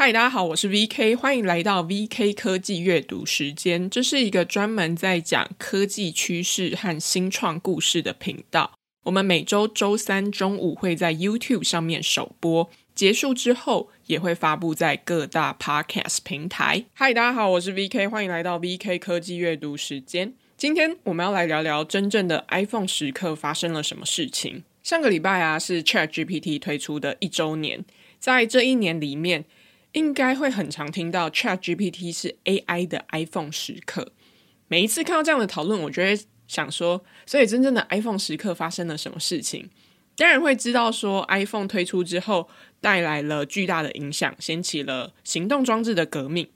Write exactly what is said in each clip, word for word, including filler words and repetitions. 嗨，大家好，我是 V K， 欢迎来到 V K 科技阅读时间。这是一个专门在讲科技趋势和新创故事的频道。我们每周周三中午会在 YouTube 上面首播，结束之后也会发布在各大 Podcast 平台。嗨，大家好，我是 V K， 欢迎来到 V K 科技阅读时间。今天我们要来聊聊真正的 iPhone 时刻发生了什么事情。上个礼拜啊，是 ChatGPT 推出的一周年。在这一年里面，应该会很常听到 ChatGPT 是 A I 的 iPhone 时刻。每一次看到这样的讨论，我就会想说，所以真正的 iPhone 时刻发生了什么事情？当然会知道说 iPhone 推出之后带来了巨大的影响，掀起了行动装置的革命。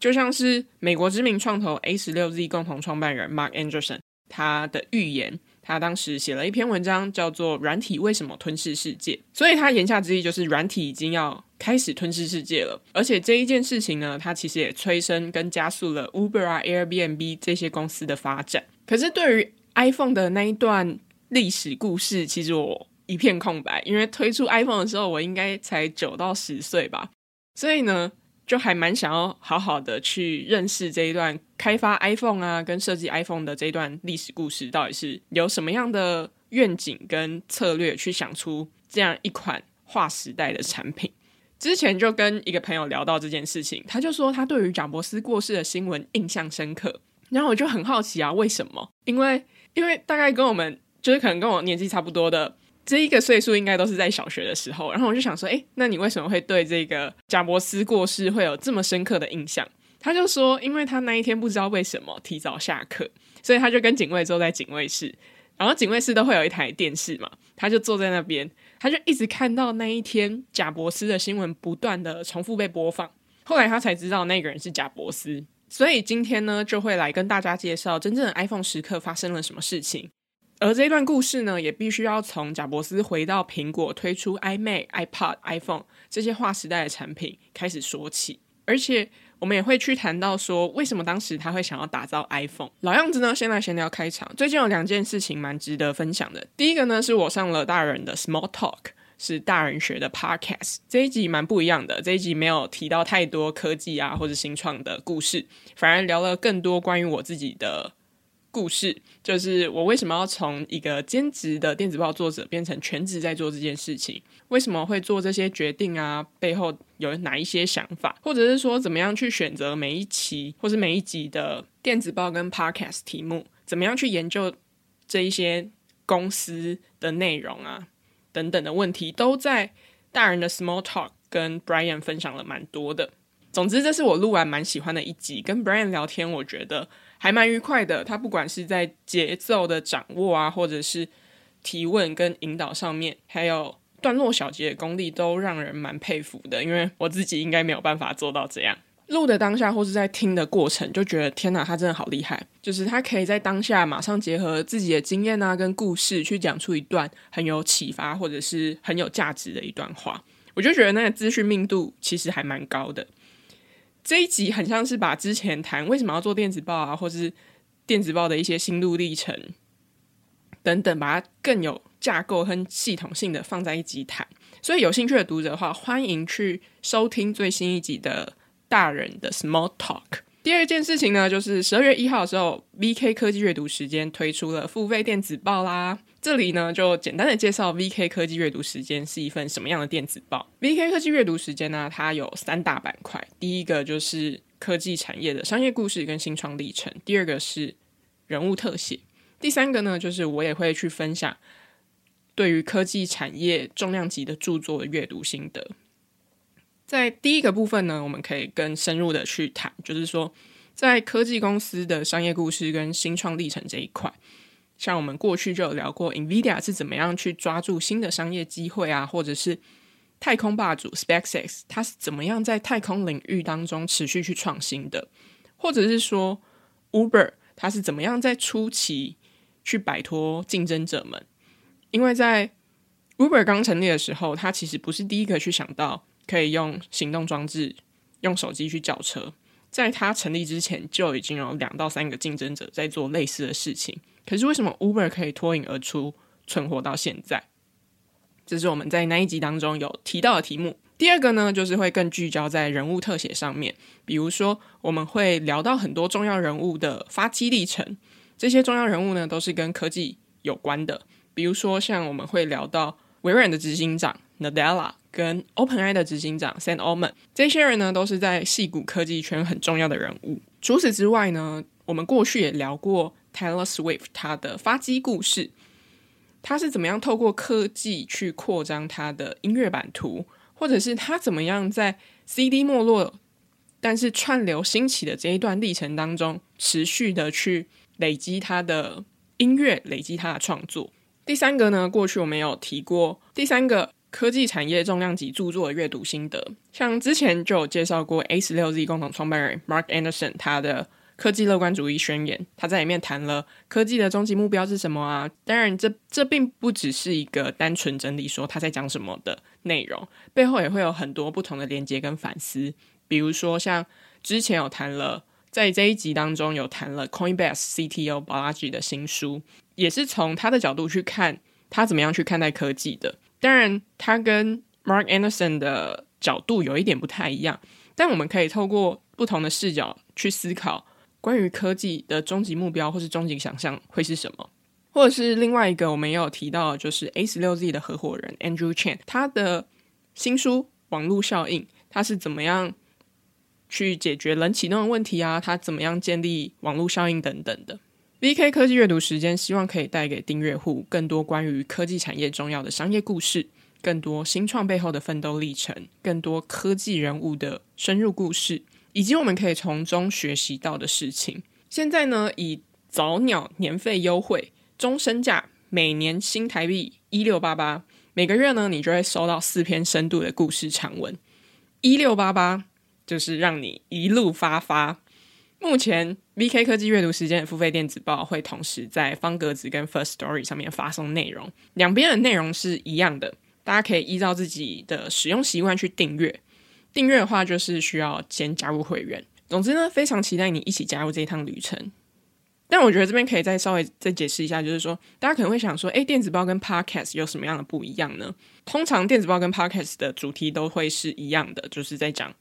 就像是美国知名创投 A 十六 Z 共同创办人 Mark Anderson 他的预言，他当时写了一篇文章叫做软体为什么吞噬世界，所以他言下之意就是软体已经要开始吞噬世界了。而且这一件事情呢，它其实也催生跟加速了 Uber 啊 Airbnb 这些公司的发展。可是对于 iPhone 的那一段历史故事，其实我一片空白，因为推出 iPhone 的时候我应该才九到十岁吧，所以呢就还蛮想要好好的去认识这一段开发 iPhone 啊跟设计 iPhone 的这一段历史故事，到底是有什么样的愿景跟策略去想出这样一款划时代的产品。之前就跟一个朋友聊到这件事情，他就说他对于贾伯斯过世的新闻印象深刻，然后我就很好奇啊，为什么？因为因为大概跟我们就是可能跟我年纪差不多的这一个岁数应该都是在小学的时候，然后我就想说，诶，那你为什么会对这个贾伯斯过世会有这么深刻的印象？他就说因为他那一天不知道为什么提早下课，所以他就跟警卫坐在警卫室，然后警卫室都会有一台电视嘛，他就坐在那边，他就一直看到那一天贾伯斯的新闻不断的重复被播放，后来他才知道那个人是贾伯斯。所以今天呢，就会来跟大家介绍真正的 iPhone 时刻发生了什么事情。而这段故事呢，也必须要从贾伯斯回到苹果推出 iMac、iPod、iPhone 这些划时代的产品开始说起。而且我们也会去谈到说，为什么当时他会想要打造 iPhone。 老样子呢，先来闲聊开场。最近有两件事情蛮值得分享的。第一个呢，是我上了大人的 Small Talk， 是大人学的 podcast。 这一集蛮不一样的，这一集没有提到太多科技啊或者新创的故事，反而聊了更多关于我自己的故事，就是我为什么要从一个兼职的电子报作者变成全职在做这件事情，为什么会做这些决定啊，背后有哪一些想法，或者是说怎么样去选择每一期或是每一集的电子报跟 podcast 题目，怎么样去研究这一些公司的内容啊等等的问题，都在大人的 Small Talk 跟 Brian 分享了蛮多的。总之这是我录完蛮喜欢的一集，跟 Brian 聊天我觉得还蛮愉快的。他不管是在节奏的掌握啊，或者是提问跟引导上面，还有段落小节的功力，都让人蛮佩服的，因为我自己应该没有办法做到这样。录的当下或是在听的过程就觉得天哪，他真的好厉害，就是他可以在当下马上结合自己的经验啊跟故事去讲出一段很有启发或者是很有价值的一段话。我就觉得那个资讯密度其实还蛮高的。这一集很像是把之前谈为什么要做电子报啊，或是电子报的一些心路历程等等，把它更有架构和系统性的放在一集谈。所以有兴趣的读者的话，欢迎去收听最新一集的大人的 Small Talk。 第二件事情呢，就是十二月一号的时候， V K 科技阅读时间推出了付费电子报啦。这里呢就简单的介绍 V K 科技阅读时间是一份什么样的电子报。 V K 科技阅读时间呢，它有三大板块。第一个就是科技产业的商业故事跟新创历程，第二个是人物特写，第三个呢就是我也会去分享对于科技产业重量级的著作的阅读心得。在第一个部分呢，我们可以更深入的去谈，就是说在科技公司的商业故事跟新创历程这一块，像我们过去就有聊过 Nvidia 是怎么样去抓住新的商业机会啊，或者是太空霸主 SpaceX 它是怎么样在太空领域当中持续去创新的，或者是说 Uber 它是怎么样在初期去摆脱竞争者们。因为在 Uber 刚成立的时候，它其实不是第一个去想到可以用行动装置用手机去叫车，在它成立之前就已经有两到三个竞争者在做类似的事情。可是为什么 Uber 可以脱颖而出存活到现在，这是我们在那一集当中有提到的题目。第二个呢，就是会更聚焦在人物特写上面，比如说我们会聊到很多重要人物的发迹历程，这些重要人物呢都是跟科技有关的，比如说像我们会聊到微软的执行长 Nadella 跟 OpenAI 的执行长 Sam Altman， 这些人呢都是在矽谷科技圈很重要的人物。除此之外呢，我们过去也聊过 Taylor Swift 她的发迹故事，她是怎么样透过科技去扩张她的音乐版图，或者是他怎么样在 C D 没落但是串流兴起的这一段历程当中持续的去累积他的音乐，累积他的创作。第三个呢，过去我们有提过第三个科技产业重量级著作的阅读心得，像之前就有介绍过 A 十六 Z 共同创办人 Mark Anderson 他的科技乐观主义宣言，他在里面谈了科技的终极目标是什么啊，当然这这并不只是一个单纯整理说他在讲什么的内容，背后也会有很多不同的连结跟反思，比如说像之前有谈了，在这一集当中有谈了 Coinbase C T O Balaji 的新书，也是从他的角度去看他怎么样去看待科技的。当然他跟 Mark Anderson 的角度有一点不太一样，但我们可以透过不同的视角去思考关于科技的终极目标或是终极想象会是什么。或者是另外一个我们也有提到，就是 A 十六 Z 的合伙人 Andrew Chen 他的新书网络效应，他是怎么样去解决冷启动的问题啊，他怎么样建立网络效应等等的。 V K 科技阅读时间希望可以带给订阅户更多关于科技产业重要的商业故事，更多新创背后的奋斗历程，更多科技人物的深入故事，以及我们可以从中学习到的事情。现在呢，以早鸟年费优惠终身价，每年新台币一千六百八十八，每个月呢你就会收到四篇深度的故事长文，一千六百八十八就是让你一路发发。目前 V K 科技阅读时间的付费电子报会同时在方格子跟 Firstory 上面发送内容，两边的内容是一样的，大家可以依照自己的使用习惯去订阅，订阅的话就是需要先加入会员。总之呢，非常期待你一起加入这一趟旅程。但我觉得这边可以再稍微再解释一下，就是说大家可能会想说，诶，电子报跟 podcast 有什么样的不一样呢？通常电子报跟 podcast 的主题都会是一样的，就是在讲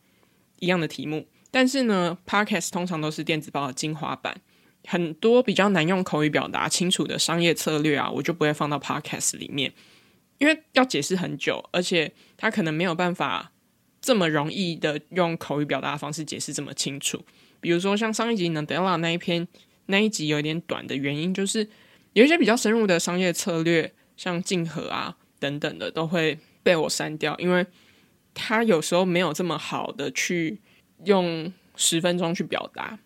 一样的题目，但是呢 podcast 通常都是电子报的精华版，很多比较难用口语表达清楚的商业策略啊，我就不会放到 podcast 里面，因为要解释很久，而且它可能没有办法这么容易的用口语表达的方式解释这么清楚。比如说像上一集 Nadella 那一篇那一集有点短的原因，就是有一些比较深入的商业策略，像竞合啊等等的都会被我删掉，因为他有时候没有这么好的去用十分钟去表达。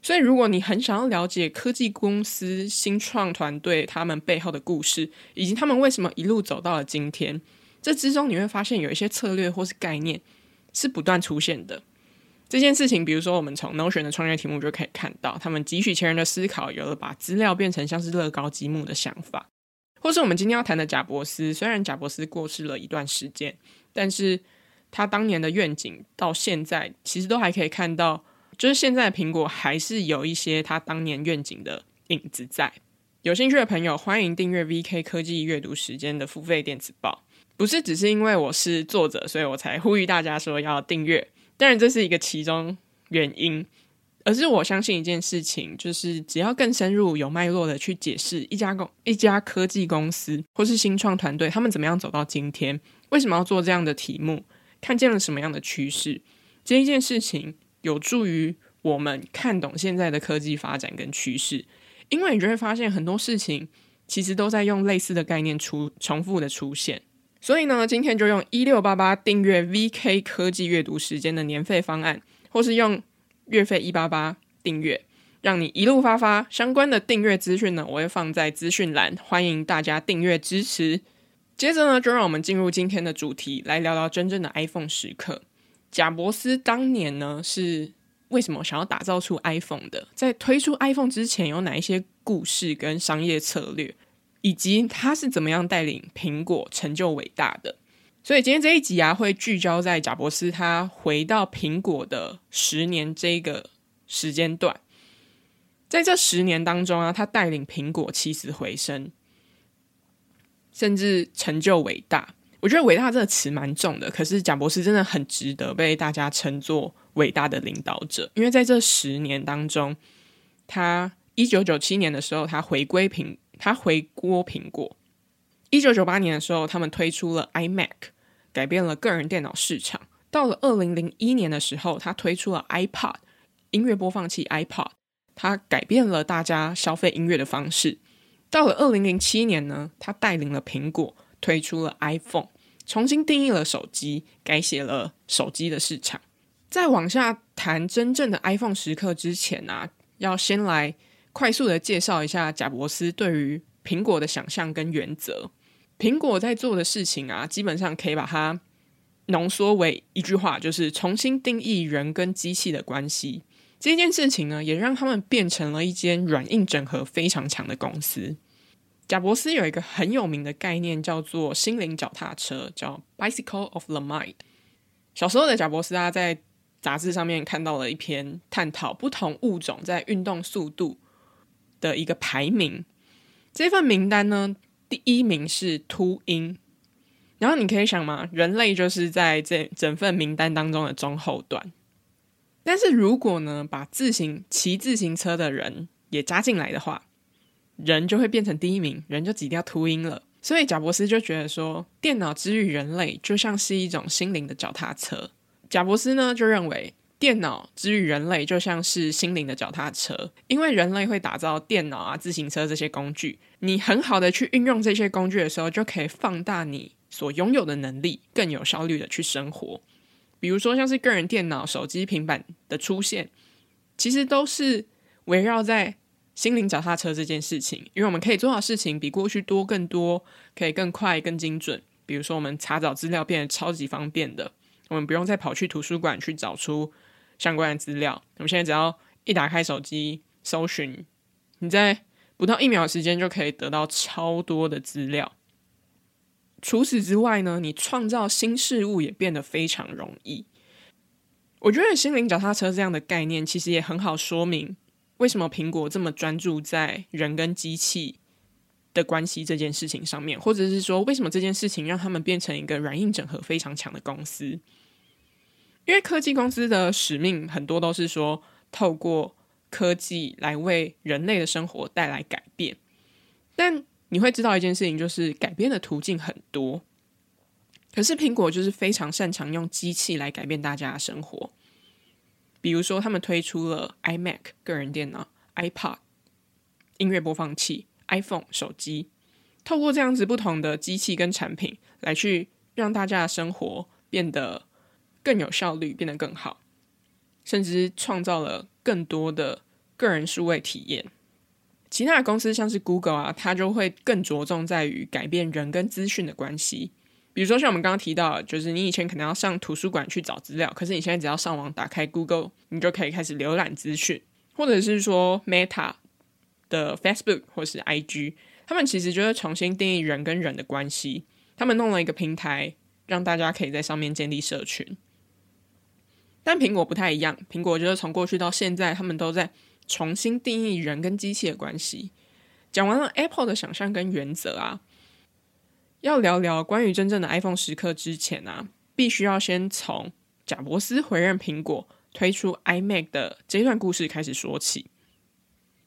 所以如果你很想要了解科技公司新创团队他们背后的故事，以及他们为什么一路走到了今天，这之中你会发现有一些策略或是概念是不断出现的这件事情。比如说我们从 Notion 的创业题目就可以看到，他们汲取前人的思考，有了把资料变成像是乐高积木的想法。或是我们今天要谈的贾伯斯，虽然贾伯斯过世了一段时间，但是他当年的愿景到现在其实都还可以看到，就是现在的苹果还是有一些他当年愿景的影子在。有兴趣的朋友欢迎订阅 V K 科技阅读时间的付费电子报，不是只是因为我是作者所以我才呼吁大家说要订阅，当然这是一个其中原因，而是我相信一件事情，就是只要更深入有脉络的去解释一家公一家科技公司或是新创团队他们怎么样走到今天，为什么要做这样的题目，看见了什么样的趋势，这一件事情有助于我们看懂现在的科技发展跟趋势。因为你就会发现很多事情其实都在用类似的概念出重复的出现。所以呢，今天就用一千六百八十八订阅 V K 科技阅读时间的年费方案，或是用月费一百八十八订阅，让你一路发发。相关的订阅资讯呢，我会放在资讯栏，欢迎大家订阅支持。接着呢，就让我们进入今天的主题，来聊聊真正的 iPhone 时刻。贾伯斯当年呢，是为什么想要打造出 iPhone 的？在推出 iPhone 之前，有哪一些故事跟商业策略？以及他是怎么样带领苹果成就伟大的。所以今天这一集啊，会聚焦在贾伯斯他回到苹果的十年这个时间段。在这十年当中啊，他带领苹果起死回生，甚至成就伟大。我觉得伟大这个词蛮重的，可是贾博士真的很值得被大家称作伟大的领导者，因为在这十年当中，他一九九七年的时候他回归苹他回锅苹果，一九九八年的时候他们推出了 iMac， 改变了个人电脑市场，到了二零零一年的时候他推出了 iPod， 音乐播放器 iPod， 他改变了大家消费音乐的方式，到了二零零七年呢，他带领了苹果推出了 iPhone， 重新定义了手机，改写了手机的市场。在往下谈真正的 iPhone 时刻之前啊，要先来快速的介绍一下贾伯斯对于苹果的想象跟原则。苹果在做的事情啊，基本上可以把它浓缩为一句话，就是重新定义人跟机器的关系。这件事情呢，也让他们变成了一间软硬整合非常强的公司。贾伯斯有一个很有名的概念叫做心灵脚踏车，叫 Bicycle of the Mind。 小时候的贾伯斯啊，在杂志上面看到了一篇探讨不同物种在运动速度的一个排名，这份名单呢，第一名是秃鹰。然后你可以想嘛，人类就是在这整份名单当中的中后段。但是如果呢，把自行骑自行车的人也加进来的话，人就会变成第一名，人就挤掉秃鹰了。所以贾伯斯就觉得说，电脑之于人类就像是一种心灵的脚踏车。贾伯斯呢就认为，电脑之于人类就像是心灵的脚踏车，因为人类会打造电脑啊、自行车这些工具，你很好的去运用这些工具的时候，就可以放大你所拥有的能力，更有效率的去生活。比如说像是个人电脑、手机、平板的出现，其实都是围绕在心灵脚踏车这件事情，因为我们可以做到事情比过去多更多，可以更快更精准。比如说我们查找资料变得超级方便的，我们不用再跑去图书馆去找出相关的资料，我们现在只要一打开手机搜寻，你在不到一秒的时间就可以得到超多的资料。除此之外呢，你创造新事物也变得非常容易。我觉得心灵脚踏车这样的概念其实也很好说明为什么苹果这么专注在人跟机器的关系这件事情上面，或者是说为什么这件事情让他们变成一个软硬整合非常强的公司。因为科技公司的使命很多都是说透过科技来为人类的生活带来改变，但你会知道一件事情，就是改变的途径很多，可是苹果就是非常擅长用机器来改变大家的生活。比如说他们推出了 iMac 个人电脑、 iPod 音乐播放器、 iPhone 手机，透过这样子不同的机器跟产品来去让大家的生活变得更有效率，变得更好，甚至创造了更多的个人数位体验。其他的公司像是 Google 啊，它就会更着重在于改变人跟资讯的关系。比如说像我们刚刚提到，就是你以前可能要上图书馆去找资料，可是你现在只要上网打开 Google， 你就可以开始浏览资讯。或者是说 Meta 的 Facebook 或是 I G， 他们其实就是重新定义人跟人的关系，他们弄了一个平台让大家可以在上面建立社群。但苹果不太一样，苹果就是从过去到现在他们都在重新定义人跟机器的关系。讲完了 Apple 的想象跟原则啊，要聊聊关于真正的 iPhone 时刻之前啊，必须要先从贾伯斯回任苹果推出 iMac 的这段故事开始说起。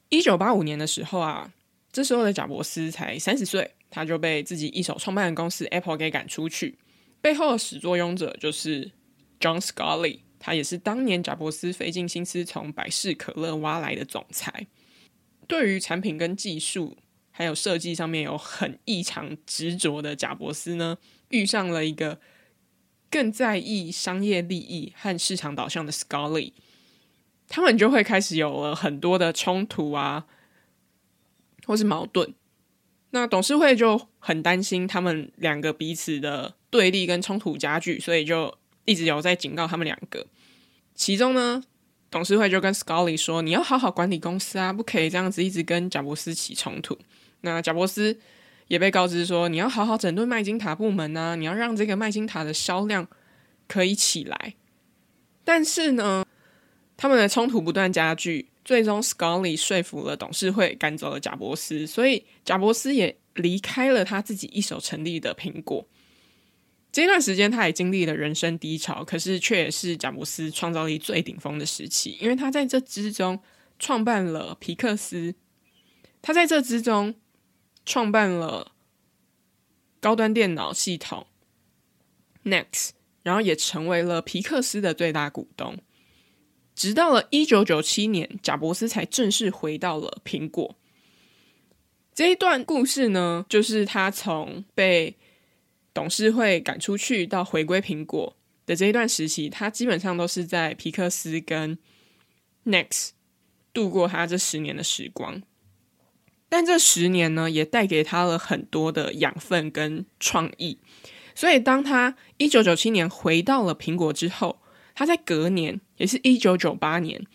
一九八五年的时候啊，这时候的贾伯斯才三十岁，他就被自己一手创办的公司 Apple 给赶出去，背后的始作俑者就是 John Sculley，他也是当年贾伯斯费尽心思从百事可乐挖来的总裁，对于产品跟技术还有设计上面有很异常执着的贾伯斯呢，遇上了一个更在意商业利益和市场导向的 Sculley， 他们就会开始有了很多的冲突啊，或是矛盾。那董事会就很担心他们两个彼此的对立跟冲突加剧，所以就一直有在警告他们两个。其中呢，董事会就跟 Sculley 说，你要好好管理公司啊，不可以这样子一直跟贾伯斯起冲突。那贾伯斯也被告知说，你要好好整顿麦金塔部门啊，你要让这个麦金塔的销量可以起来。但是呢，他们的冲突不断加剧，最终 Sculley 说服了董事会，赶走了贾伯斯，所以贾伯斯也离开了他自己一手成立的苹果。这段时间他也经历了人生低潮，可是却也是贾伯斯创造力最顶峰的时期，因为他在这之中创办了皮克斯，他在这之中创办了高端电脑系统 Next， 然后也成为了皮克斯的最大股东。直到了一九九七年，贾伯斯才正式回到了苹果。这一段故事呢，就是他从被董事会赶出去到回归苹果的这一段时期，他基本上都是在皮克斯跟 Next 度过他这十年的时光。但这十年呢，也带给他了很多的养分跟创意。所以当他一九九七年回到了苹果之后，他在隔年，也是一九九八年，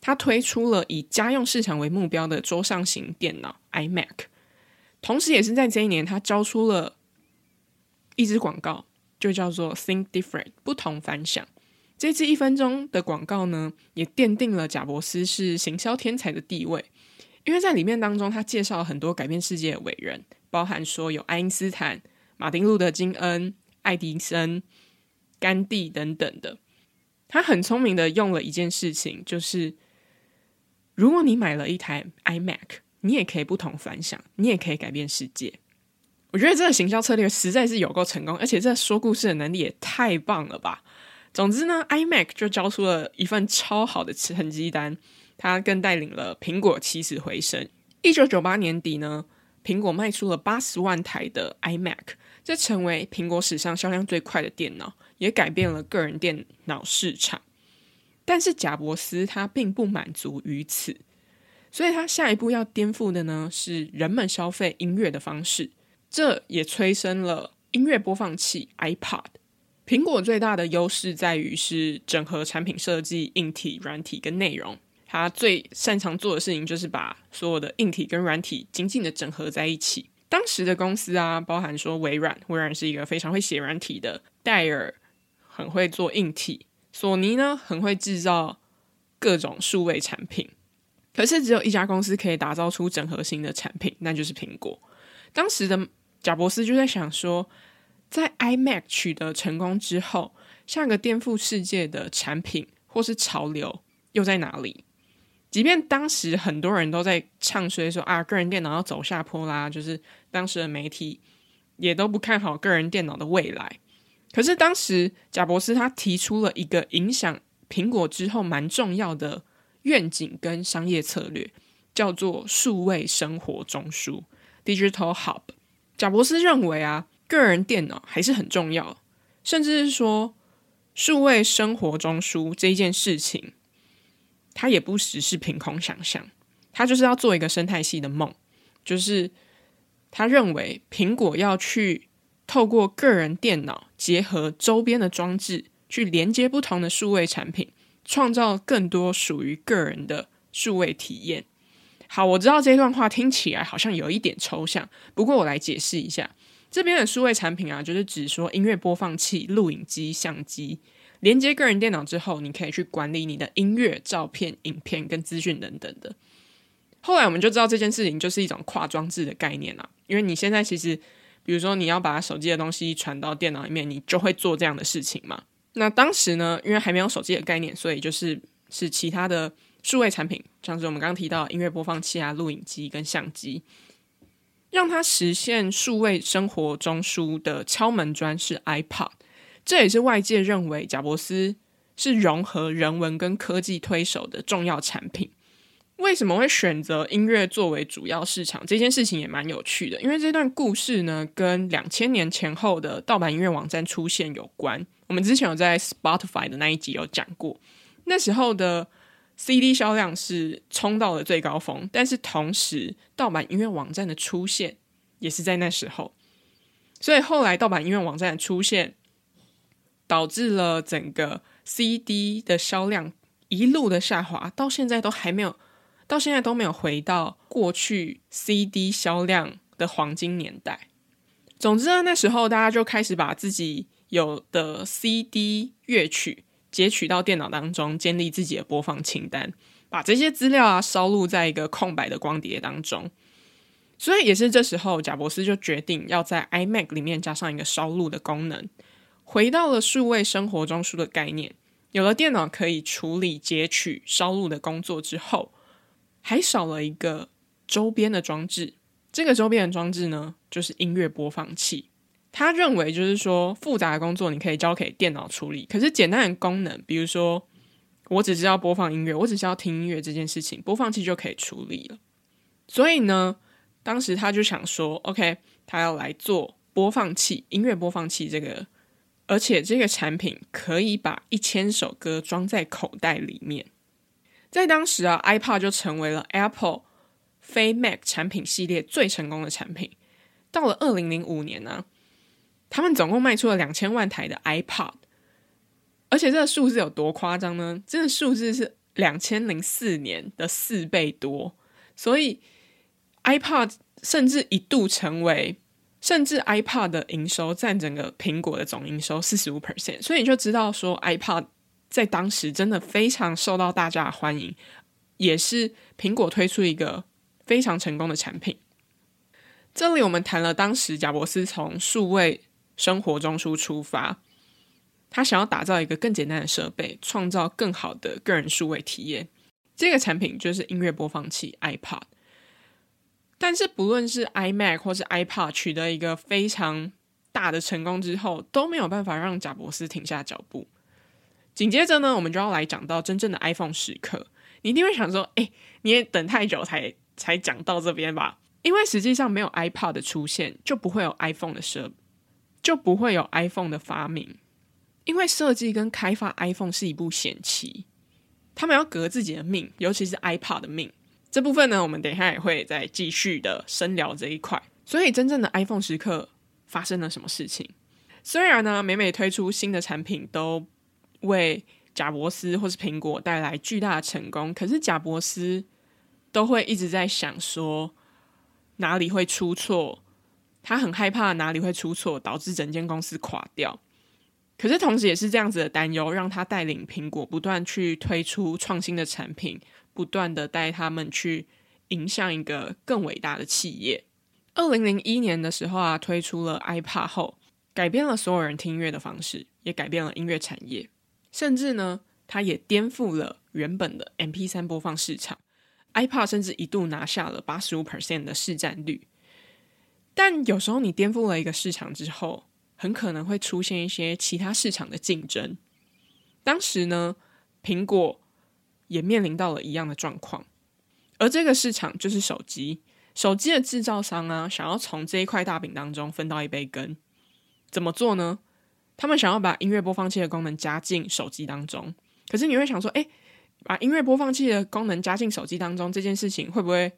他推出了以家用市场为目标的桌上型电脑 iMac， 同时也是在这一年他交出了一支广告，就叫做 Think Different， 不同凡响。这支一分钟的广告呢，也奠定了贾伯斯是行销天才的地位，因为在里面当中他介绍了很多改变世界的伟人，包含说有爱因斯坦、马丁路德金恩、爱迪生、甘地等等的。他很聪明的用了一件事情，就是如果你买了一台 iMac， 你也可以不同凡响，你也可以改变世界。我觉得这个行销策略实在是有够成功，而且这说故事的能力也太棒了吧。总之呢， iMac 就交出了一份超好的成绩单，它更带领了苹果起死回生。一九九八年底呢，苹果卖出了八十万台的 iMac， 这成为苹果史上销量最快的电脑，也改变了个人电脑市场。但是贾伯斯他并不满足于此，所以他下一步要颠覆的呢，是人们消费音乐的方式。这也催生了音乐播放器 iPod。 苹果最大的优势在于是整合产品设计、硬体、软体跟内容，他最擅长做的事情就是把所有的硬体跟软体紧紧的整合在一起。当时的公司啊，包含说微软，微软是一个非常会写软体的，戴尔很会做硬体，索尼呢很会制造各种数位产品。可是只有一家公司可以打造出整合型的产品，那就是苹果。当时的贾伯斯就在想说，在 iMac 取得成功之后，下个颠覆世界的产品或是潮流又在哪里？即便当时很多人都在唱衰说啊，个人电脑要走下坡啦，就是当时的媒体也都不看好个人电脑的未来。可是当时贾伯斯他提出了一个影响苹果之后蛮重要的愿景跟商业策略，叫做数位生活中枢 Digital Hub。 贾伯斯认为啊，个人电脑还是很重要，甚至是说数位生活中枢这一件事情，它也不只是凭空想象，它就是要做一个生态系的梦。就是他认为苹果要去透过个人电脑结合周边的装置，去连接不同的数位产品，创造更多属于个人的数位体验。好，我知道这段话听起来好像有一点抽象，不过我来解释一下。这边的数位产品啊，就是指说音乐播放器、录影机、相机。连接个人电脑之后，你可以去管理你的音乐、照片、影片跟资讯等等的。后来我们就知道这件事情就是一种跨装置的概念啦，因为你现在其实比如说你要把手机的东西传到电脑里面，你就会做这样的事情嘛。那当时呢，因为还没有手机的概念，所以就是是其他的数位产品，像是我们刚刚提到音乐播放器啊、录影机跟相机。让它实现数位生活中枢的敲门砖是 iPod，这也是外界认为贾伯斯是融合人文跟科技推手的重要产品。为什么会选择音乐作为主要市场？这件事情也蛮有趣的，因为这段故事呢，跟两千年前后的盗版音乐网站出现有关。我们之前有在 Spotify 的那一集有讲过，那时候的 C D 销量是冲到了最高峰，但是同时盗版音乐网站的出现也是在那时候，所以后来盗版音乐网站的出现导致了整个 C D 的销量一路的下滑，到现在都还没有，到现在都没有回到过去 C D 销量的黄金年代。总之呢，那时候大家就开始把自己有的 C D 乐曲截取到电脑当中，建立自己的播放清单，把这些资料啊烧录在一个空白的光碟当中。所以也是这时候贾伯斯就决定要在 iMac 里面加上一个烧录的功能，回到了数位生活中枢的概念，有了电脑可以处理截取烧录的工作之后，还少了一个周边的装置。这个周边的装置呢，就是音乐播放器。他认为就是说，复杂的工作你可以交给电脑处理，可是简单的功能，比如说我只是要播放音乐，我只是要听音乐这件事情，播放器就可以处理了。所以呢，当时他就想说 OK， 他要来做播放器，音乐播放器这个，而且这个产品可以把一千首歌装在口袋里面。在当时啊 iPod 就成为了 Apple 非 Mac 产品系列最成功的产品。到了二零零五年啊，他们总共卖出了两千万台的 iPod， 而且这个数字有多夸张呢？这个数字是二零零四年的四倍多，所以 iPod 甚至一度成为甚至 iPod 的营收占整个苹果的总营收 百分之四十五， 所以你就知道说 iPod 在当时真的非常受到大家的欢迎，也是苹果推出一个非常成功的产品。这里我们谈了当时贾伯斯从数位生活中枢出发，他想要打造一个更简单的设备，创造更好的个人数位体验。这个产品就是音乐播放器 iPod。但是不论是 iMac 或是 iPod 取得一个非常大的成功之后，都没有办法让贾伯斯停下脚步。紧接着呢，我们就要来讲到真正的 iPhone 时刻。你一定会想说，哎、欸，你也等太久才才讲到这边吧？因为实际上没有 iPod 的出现，就不会有 iPhone 的设，就不会有 iPhone 的发明。因为设计跟开发 iPhone 是一部险棋，他们要革自己的命，尤其是 iPod 的命。这部分呢，我们等一下也会再继续的深聊这一块。所以真正的 iPhone 时刻发生了什么事情？虽然呢，每每推出新的产品都为贾伯斯或是苹果带来巨大的成功，可是贾伯斯都会一直在想说哪里会出错，他很害怕哪里会出错，导致整间公司垮掉。可是同时也是这样子的担忧，让他带领苹果不断去推出创新的产品，不断的带他们去迎向一个更伟大的企业。二零零一年的时候啊，推出了 iPod 后，改变了所有人听音乐的方式，也改变了音乐产业，甚至呢，它也颠覆了原本的 M P 三 播放市场。 iPod 甚至一度拿下了 百分之八十五 的市占率。但有时候你颠覆了一个市场之后，很可能会出现一些其他市场的竞争。当时呢，苹果也面临到了一样的状况，而这个市场就是手机。手机的制造商啊，想要从这一块大饼当中分到一杯羹，怎么做呢？他们想要把音乐播放器的功能加进手机当中。可是你会想说，哎，把音乐播放器的功能加进手机当中这件事情，会不会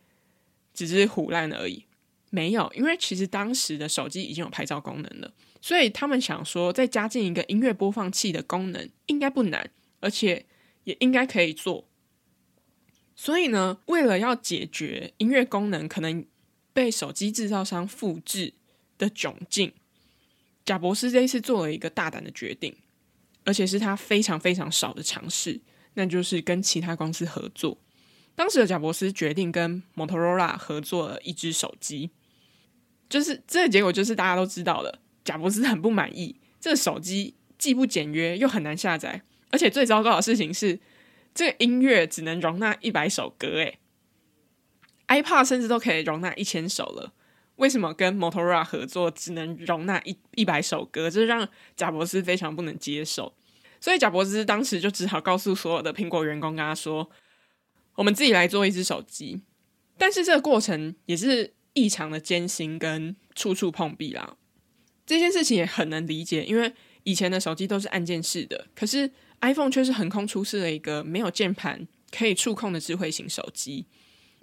只是唬烂而已？没有，因为其实当时的手机已经有拍照功能了，所以他们想说，再加进一个音乐播放器的功能，应该不难，而且也应该可以做。所以呢，为了要解决音乐功能可能被手机制造商复制的窘境，贾伯斯这一次做了一个大胆的决定，而且是他非常非常少的尝试，那就是跟其他公司合作。当时的贾伯斯决定跟 Motorola 合作了一只手机，就是这个结果就是大家都知道了，贾伯斯很不满意，这个手机既不简约又很难下载，而且最糟糕的事情是，这个音乐只能容纳一百首歌，耶 iPod 甚至都可以容纳一千首了，为什么跟 Motorola 合作只能容纳一百首歌？这让贾伯斯非常不能接受。所以贾伯斯当时就只好告诉所有的苹果员工，跟他说我们自己来做一只手机。但是这个过程也是异常的艰辛跟处处碰壁啦。这件事情也很能理解，因为以前的手机都是按键式的，可是 iPhone 却是横空出世了一个没有键盘可以触控的智慧型手机。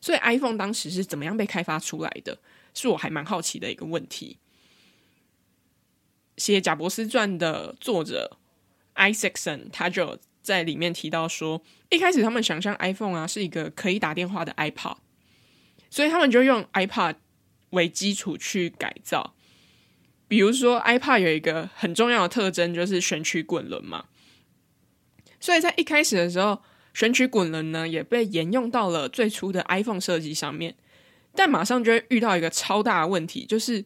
所以 iPhone 当时是怎么样被开发出来的，是我还蛮好奇的一个问题。写贾伯斯传的作者 Isaacson 他就在里面提到说，一开始他们想象 iPhone 啊是一个可以打电话的 iPod， 所以他们就用 iPod 为基础去改造。比如说 iPod 有一个很重要的特征，就是选曲滚轮嘛，所以在一开始的时候，选曲滚轮呢也被沿用到了最初的 iPhone 设计上面。但马上就会遇到一个超大的问题，就是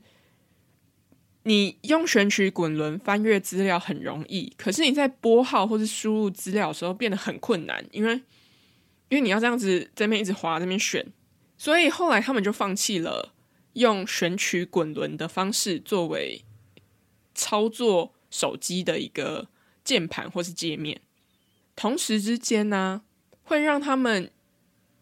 你用选取滚轮翻阅资料很容易，可是你在拨号或是输入资料的时候变得很困难，因为因为你要这样子这边一直滑这边选，所以后来他们就放弃了用选取滚轮的方式作为操作手机的一个键盘或是界面。同时之间呢、啊，会让他们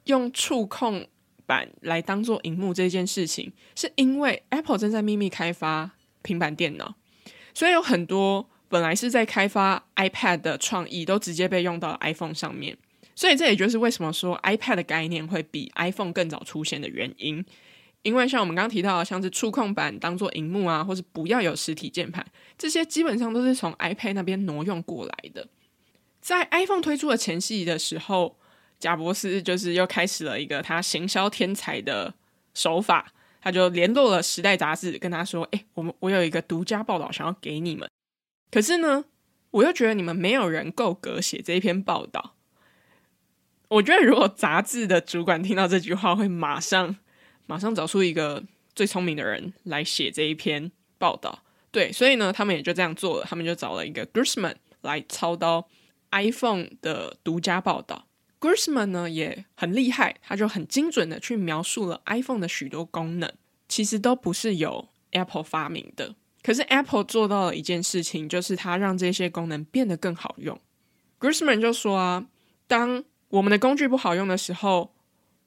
用触控板来当做荧幕这件事情，是因为 Apple 正在秘密开发平板电脑，所以有很多本来是在开发 iPad 的创意都直接被用到 iPhone 上面，所以这也就是为什么说 iPad 的概念会比 iPhone 更早出现的原因。因为像我们刚刚提到的，像是触控板当做荧幕啊，或是不要有实体键盘，这些基本上都是从 iPad 那边挪用过来的。在 iPhone 推出的前夕的时候，贾伯斯就是又开始了一个他行销天才的手法，他就联络了《时代》杂志，跟他说：“哎、欸，我们我有一个独家报道想要给你们，可是呢，我又觉得你们没有人够格写这一篇报道。”我觉得如果杂志的主管听到这句话，会马上马上找出一个最聪明的人来写这一篇报道。对，所以呢，他们也就这样做了，他们就找了一个 Grussman 来操刀 iPhone 的独家报道。Grussman 呢也很厉害，他就很精准的去描述了 iPhone 的许多功能，其实都不是由 Apple 发明的，可是 Apple 做到了一件事情，就是他让这些功能变得更好用。 Grussman 就说啊，当我们的工具不好用的时候，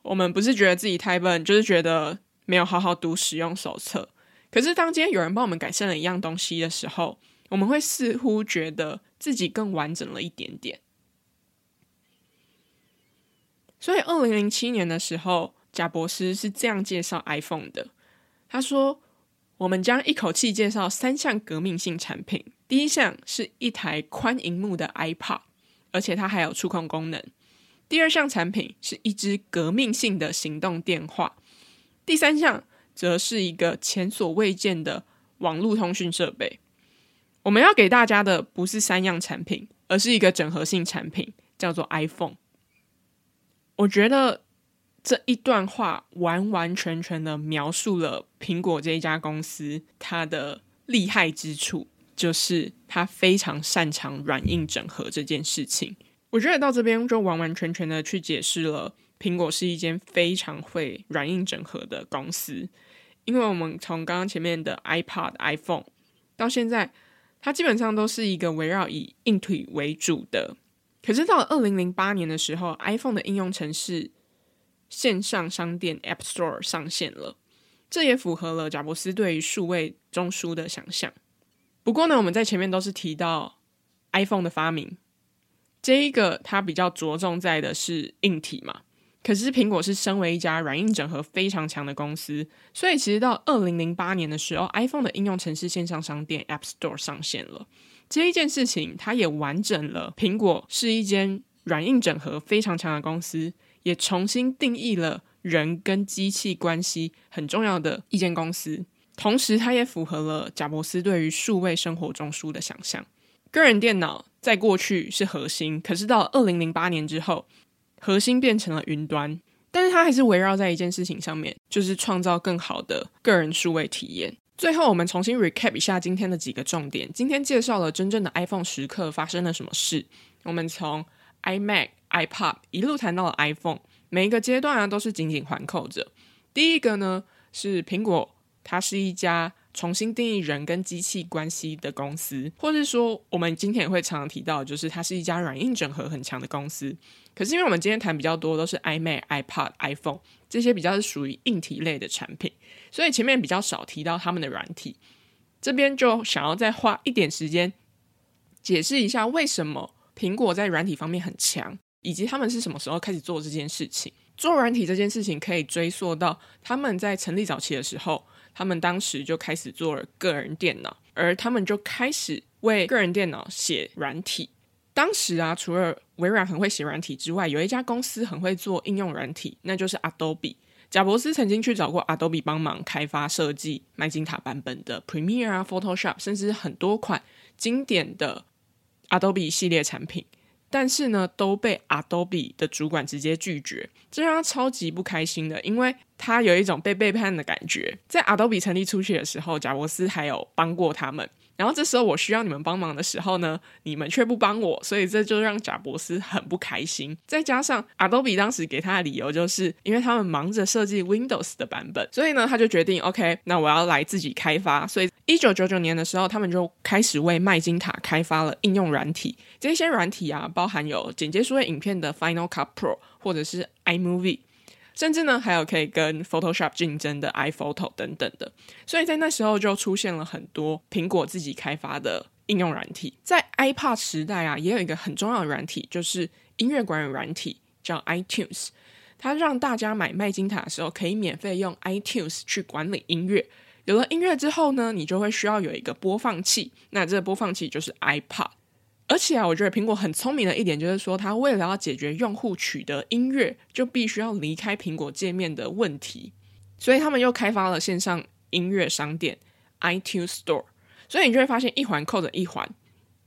我们不是觉得自己太笨，就是觉得没有好好读使用手册，可是当今天有人帮我们改善了一样东西的时候，我们会似乎觉得自己更完整了一点点。所以二零零七年的时候，贾伯斯是这样介绍 iPhone 的，他说：我们将一口气介绍三项革命性产品，第一项是一台宽荧幕的 iPod， 而且它还有触控功能；第二项产品是一支革命性的行动电话；第三项则是一个前所未见的网络通讯设备。我们要给大家的不是三样产品，而是一个整合性产品，叫做 iPhone。我觉得这一段话完完全全的描述了苹果这一家公司它的厉害之处，就是它非常擅长软硬整合这件事情。我觉得到这边就完完全全的去解释了苹果是一间非常会软硬整合的公司，因为我们从刚刚前面的 iPod、iPhone 到现在，它基本上都是一个围绕以硬体为主的。可是到了二零零八年的时候， iPhone 的应用程式线上商店 App Store 上线了，这也符合了贾伯斯对于数位中枢的想象。不过呢，我们在前面都是提到 iPhone 的发明，这一个它比较着重在的是硬体嘛，可是苹果是身为一家软硬整合非常强的公司，所以其实到二零零八年的时候， iPhone 的应用程式线上商店 App Store 上线了，这一件事情它也完整了苹果是一间软硬整合非常强的公司，也重新定义了人跟机器关系很重要的一间公司，同时它也符合了贾伯斯对于数位生活中枢的想象。个人电脑在过去是核心，可是到了二零零八年之后，核心变成了云端，但是它还是围绕在一件事情上面，就是创造更好的个人数位体验。最后我们重新 recap 一下今天的几个重点。今天介绍了真正的 iPhone 时刻发生了什么事，我们从 iMac、iPod 一路谈到了 iPhone， 每一个阶段、啊、都是紧紧环扣着。第一个呢是苹果，它是一家重新定义人跟机器关系的公司，或是说我们今天也会常常提到，就是它是一家软硬整合很强的公司。可是因为我们今天谈比较多都是 iMac、iPod、iPhone 这些比较是属于硬体类的产品，所以前面比较少提到他们的软体，这边就想要再花一点时间解释一下为什么苹果在软体方面很强，以及他们是什么时候开始做这件事情。做软体这件事情可以追溯到他们在成立早期的时候，他们当时就开始做了个人电脑，而他们就开始为个人电脑写软体。当时啊，除了微软很会写软体之外，有一家公司很会做应用软体，那就是 Adobe。 贾伯斯曾经去找过 Adobe 帮忙开发设计麦金塔版本的 Premiere 啊、Photoshop， 甚至很多款经典的 Adobe 系列产品，但是呢都被 Adobe 的主管直接拒绝，这让他超级不开心的，因为他有一种被背叛的感觉。在 Adobe 成立初期的时候，贾伯斯还有帮过他们，然后这时候我需要你们帮忙的时候呢，你们却不帮我，所以这就让贾伯斯很不开心。再加上 Adobe 当时给他的理由就是因为他们忙着设计 Windows 的版本，所以呢他就决定 OK 那我要来自己开发。所以一九九九年的时候，他们就开始为麦金塔开发了应用软体，这些软体啊包含有剪接数位影片的 Final Cut Pro 或者是 iMovie，甚至呢还有可以跟 Photoshop 竞争的 iPhoto 等等的。所以在那时候就出现了很多苹果自己开发的应用软体。在 iPod 时代啊，也有一个很重要的软体，就是音乐管理软体，叫 iTunes。 它让大家买麦金塔的时候可以免费用 iTunes 去管理音乐，有了音乐之后呢，你就会需要有一个播放器，那这个播放器就是 iPod。 而且啊，我觉得苹果很聪明的一点就是说，它为了要解决用户取得音乐就必须要离开苹果界面的问题，所以他们又开发了线上音乐商店 iTunes Store。 所以你就会发现一环扣着一环，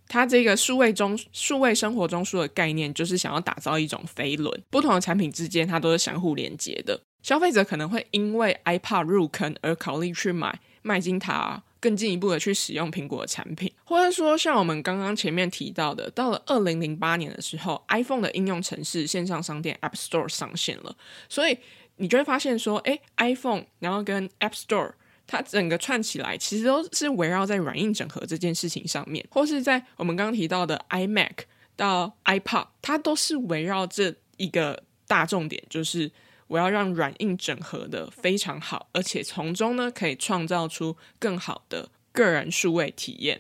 它这个数位中数位生活中枢的概念就是想要打造一种飞轮，不同的产品之间它都是相互连接的。消费者可能会因为 iPod 入坑而考虑去买麦金塔啊，更进一步的去使用苹果的产品，或者说像我们刚刚前面提到的，到了二零零八年的时候， iPhone 的应用程式线上商店 App Store 上线了，所以你就会发现说，诶 iPhone 然后跟 App Store 它整个串起来其实都是围绕在软硬整合这件事情上面，或是在我们刚刚提到的 iMac 到 iPod， 它都是围绕这一个大重点，就是我要让软硬整合的非常好，而且从中呢可以创造出更好的个人数位体验。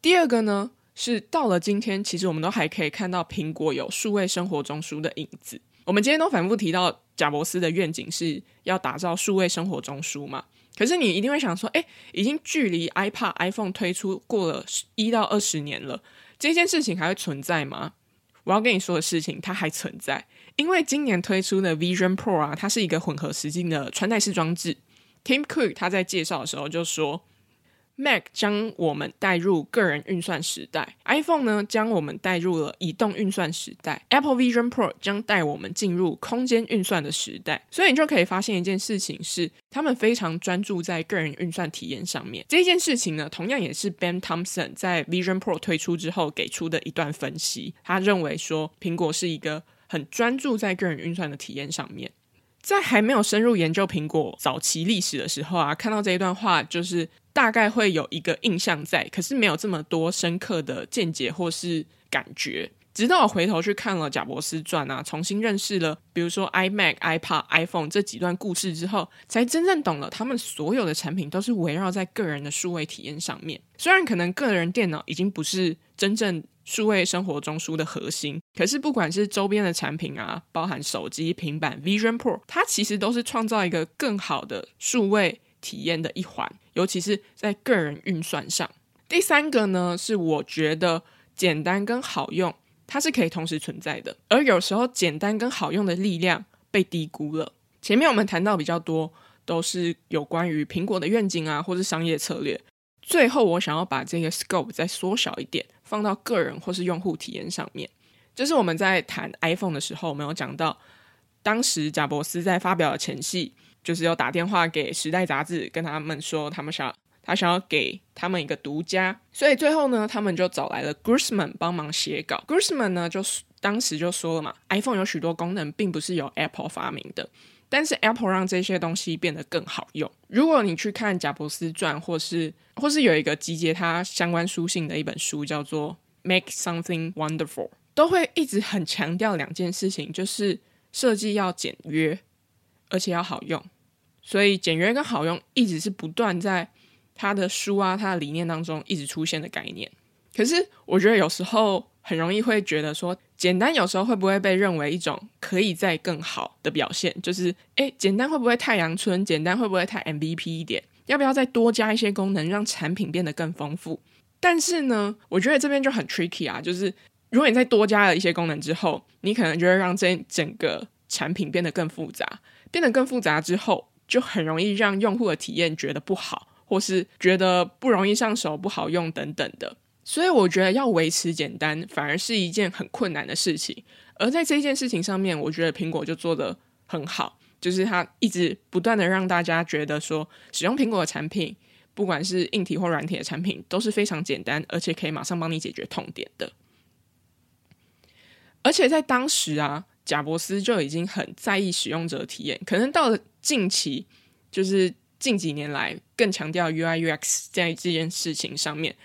第二个呢是到了今天，其实我们都还可以看到苹果有数位生活中枢的影子。我们今天都反复提到贾伯斯的愿景是要打造数位生活中枢嘛，可是你一定会想说，诶，已经距离 iPad、iPhone 推出过了一到二十年了，这件事情还会存在吗？我要跟你说的事情，它还存在。因为今年推出的 Vision Pro 啊，它是一个混合实境的穿戴式装置。Tim Cook 他在介绍的时候就说， Mac 将我们带入个人运算时代， iPhone 呢将我们带入了移动运算时代， Apple Vision Pro 将带我们进入空间运算的时代。所以你就可以发现一件事情是，他们非常专注在个人运算体验上面。这件事情呢，同样也是 Ben Thompson 在 Vision Pro 推出之后给出的一段分析。他认为说，苹果是一个很专注在个人运算的体验上面。在还没有深入研究苹果早期历史的时候啊，看到这一段话就是大概会有一个印象在，可是没有这么多深刻的见解或是感觉。直到我回头去看了贾伯斯传啊，重新认识了比如说 iMac、iPod、iPhone 这几段故事之后，才真正懂了他们所有的产品都是围绕在个人的数位体验上面。虽然可能个人电脑已经不是真正数位生活中枢的核心，可是不管是周边的产品啊，包含手机、平板、 Vision Pro， 它其实都是创造一个更好的数位体验的一环，尤其是在个人运算上。第三个呢，是我觉得简单跟好用它是可以同时存在的，而有时候简单跟好用的力量被低估了。前面我们谈到比较多都是有关于苹果的愿景啊，或是商业策略，最后我想要把这个 scope 再缩小一点，放到个人或是用户体验上面。就是我们在谈 iPhone 的时候，我们有讲到当时贾伯斯在发表的前夕，就是有打电话给时代杂志，跟他们说他们想他想要给他们一个独家，所以最后呢他们就找来了 Grussman 帮忙写稿。 Grussman 呢就当时就说了嘛， iPhone 有许多功能并不是由 Apple 发明的，但是 Apple 让这些东西变得更好用。如果你去看贾伯斯传，或是或是有一个集结他相关书信的一本书叫做 Make Something Wonderful， 都会一直很强调两件事情，就是设计要简约而且要好用。所以简约跟好用一直是不断在他的书啊他的理念当中一直出现的概念。可是我觉得有时候很容易会觉得说，简单有时候会不会被认为一种可以再更好的表现，就是诶简单会不会太阳春，简单会不会太 M V P 一点，要不要再多加一些功能让产品变得更丰富。但是呢我觉得这边就很 tricky 啊，就是如果你再多加了一些功能之后，你可能就会让这整个产品变得更复杂，变得更复杂之后就很容易让用户的体验觉得不好，或是觉得不容易上手、不好用等等的。所以我觉得要维持简单反而是一件很困难的事情，而在这件事情上面我觉得苹果就做得很好，就是它一直不断的让大家觉得说使用苹果的产品，不管是硬体或软体的产品都是非常简单，而且可以马上帮你解决痛点的。而且在当时啊，贾伯斯就已经很在意使用者体验，可能到了近期，就是近几年来更强调 U I U X 在这件事情上面，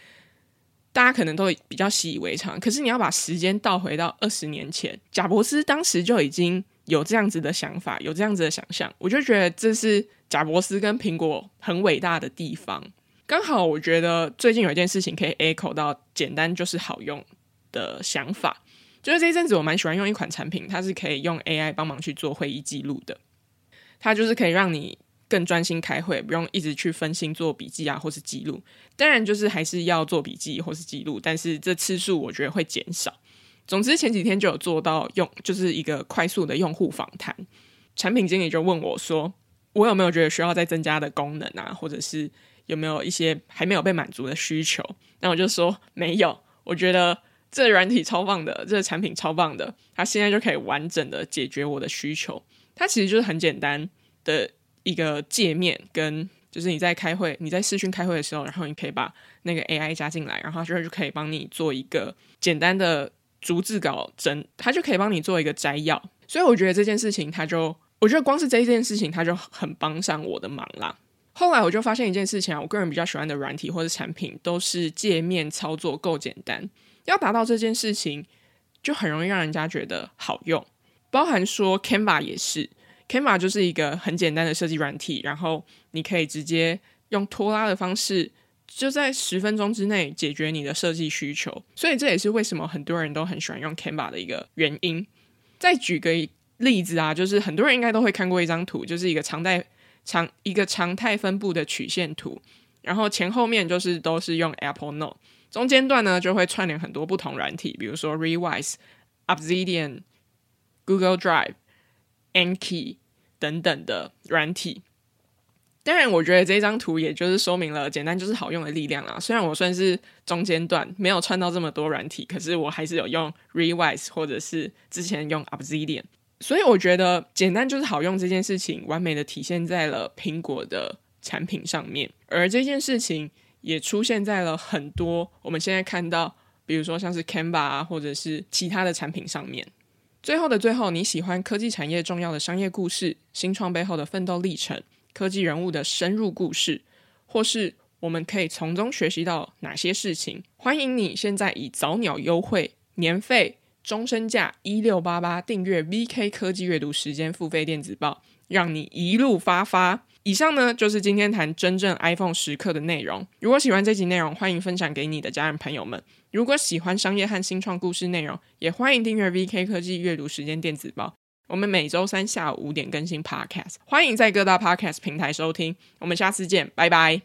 大家可能都比较习以为常，可是你要把时间倒回到二十年前，贾伯斯当时就已经有这样子的想法，有这样子的想象，我就觉得这是贾伯斯跟苹果很伟大的地方。刚好我觉得最近有一件事情可以 echo 到简单就是好用的想法，就是这一阵子我蛮喜欢用一款产品，它是可以用 A I 帮忙去做会议记录的，它就是可以让你更专心开会，不用一直去分心做笔记啊或是记录，当然就是还是要做笔记或是记录，但是这次数我觉得会减少。总之前几天就有做到用就是一个快速的用户访谈，产品经理就问我说我有没有觉得需要再增加的功能啊，或者是有没有一些还没有被满足的需求，那我就说没有，我觉得这个软体超棒的，这个产品超棒的，它现在就可以完整的解决我的需求。它其实就是很简单的一个界面，跟就是你在开会，你在视讯开会的时候，然后你可以把那个 A I 加进来，然后它就可以帮你做一个简单的逐字稿整，它就可以帮你做一个摘要。所以我觉得这件事情它就，我觉得光是这一件事情它就很帮上我的忙啦。后来我就发现一件事情啊，我个人比较喜欢的软体或者产品都是界面操作够简单，要达到这件事情就很容易让人家觉得好用，包含说 Canva 也是， Canva 就是一个很简单的设计软体，然后你可以直接用拖拉的方式就在十分钟之内解决你的设计需求，所以这也是为什么很多人都很喜欢用 Canva 的一个原因。再举个例子啊，就是很多人应该都会看过一张图，就是一个常态常一个常态分布的曲线图，然后前后面就是都是用 Apple Note，中间段呢就会串联很多不同软体，比如说 Rewise、Obsidian、Google Drive、Anki 等等的软体。当然我觉得这张图也就是说明了简单就是好用的力量啦，虽然我算是中间段没有串到这么多软体，可是我还是有用 Rewise 或者是之前用 Obsidian， 所以我觉得简单就是好用这件事情完美的体现在了苹果的产品上面，而这件事情也出现在了很多我们现在看到比如说像是 Canva 啊，或者是其他的产品上面。最后的最后，你喜欢科技产业重要的商业故事，新创背后的奋斗历程，科技人物的深入故事，或是我们可以从中学习到哪些事情，欢迎你现在以早鸟优惠年费终身价一六八八订阅 V K 科技阅读时间付费电子报，让你一路发发。以上呢就是今天谈真正 iPhone 时刻的内容，如果喜欢这集内容，欢迎分享给你的家人朋友们，如果喜欢商业和新创故事内容，也欢迎订阅 V K 科技阅读时间电子报，我们每周三下午五点更新 Podcast， 欢迎在各大 Podcast 平台收听，我们下次见，拜拜。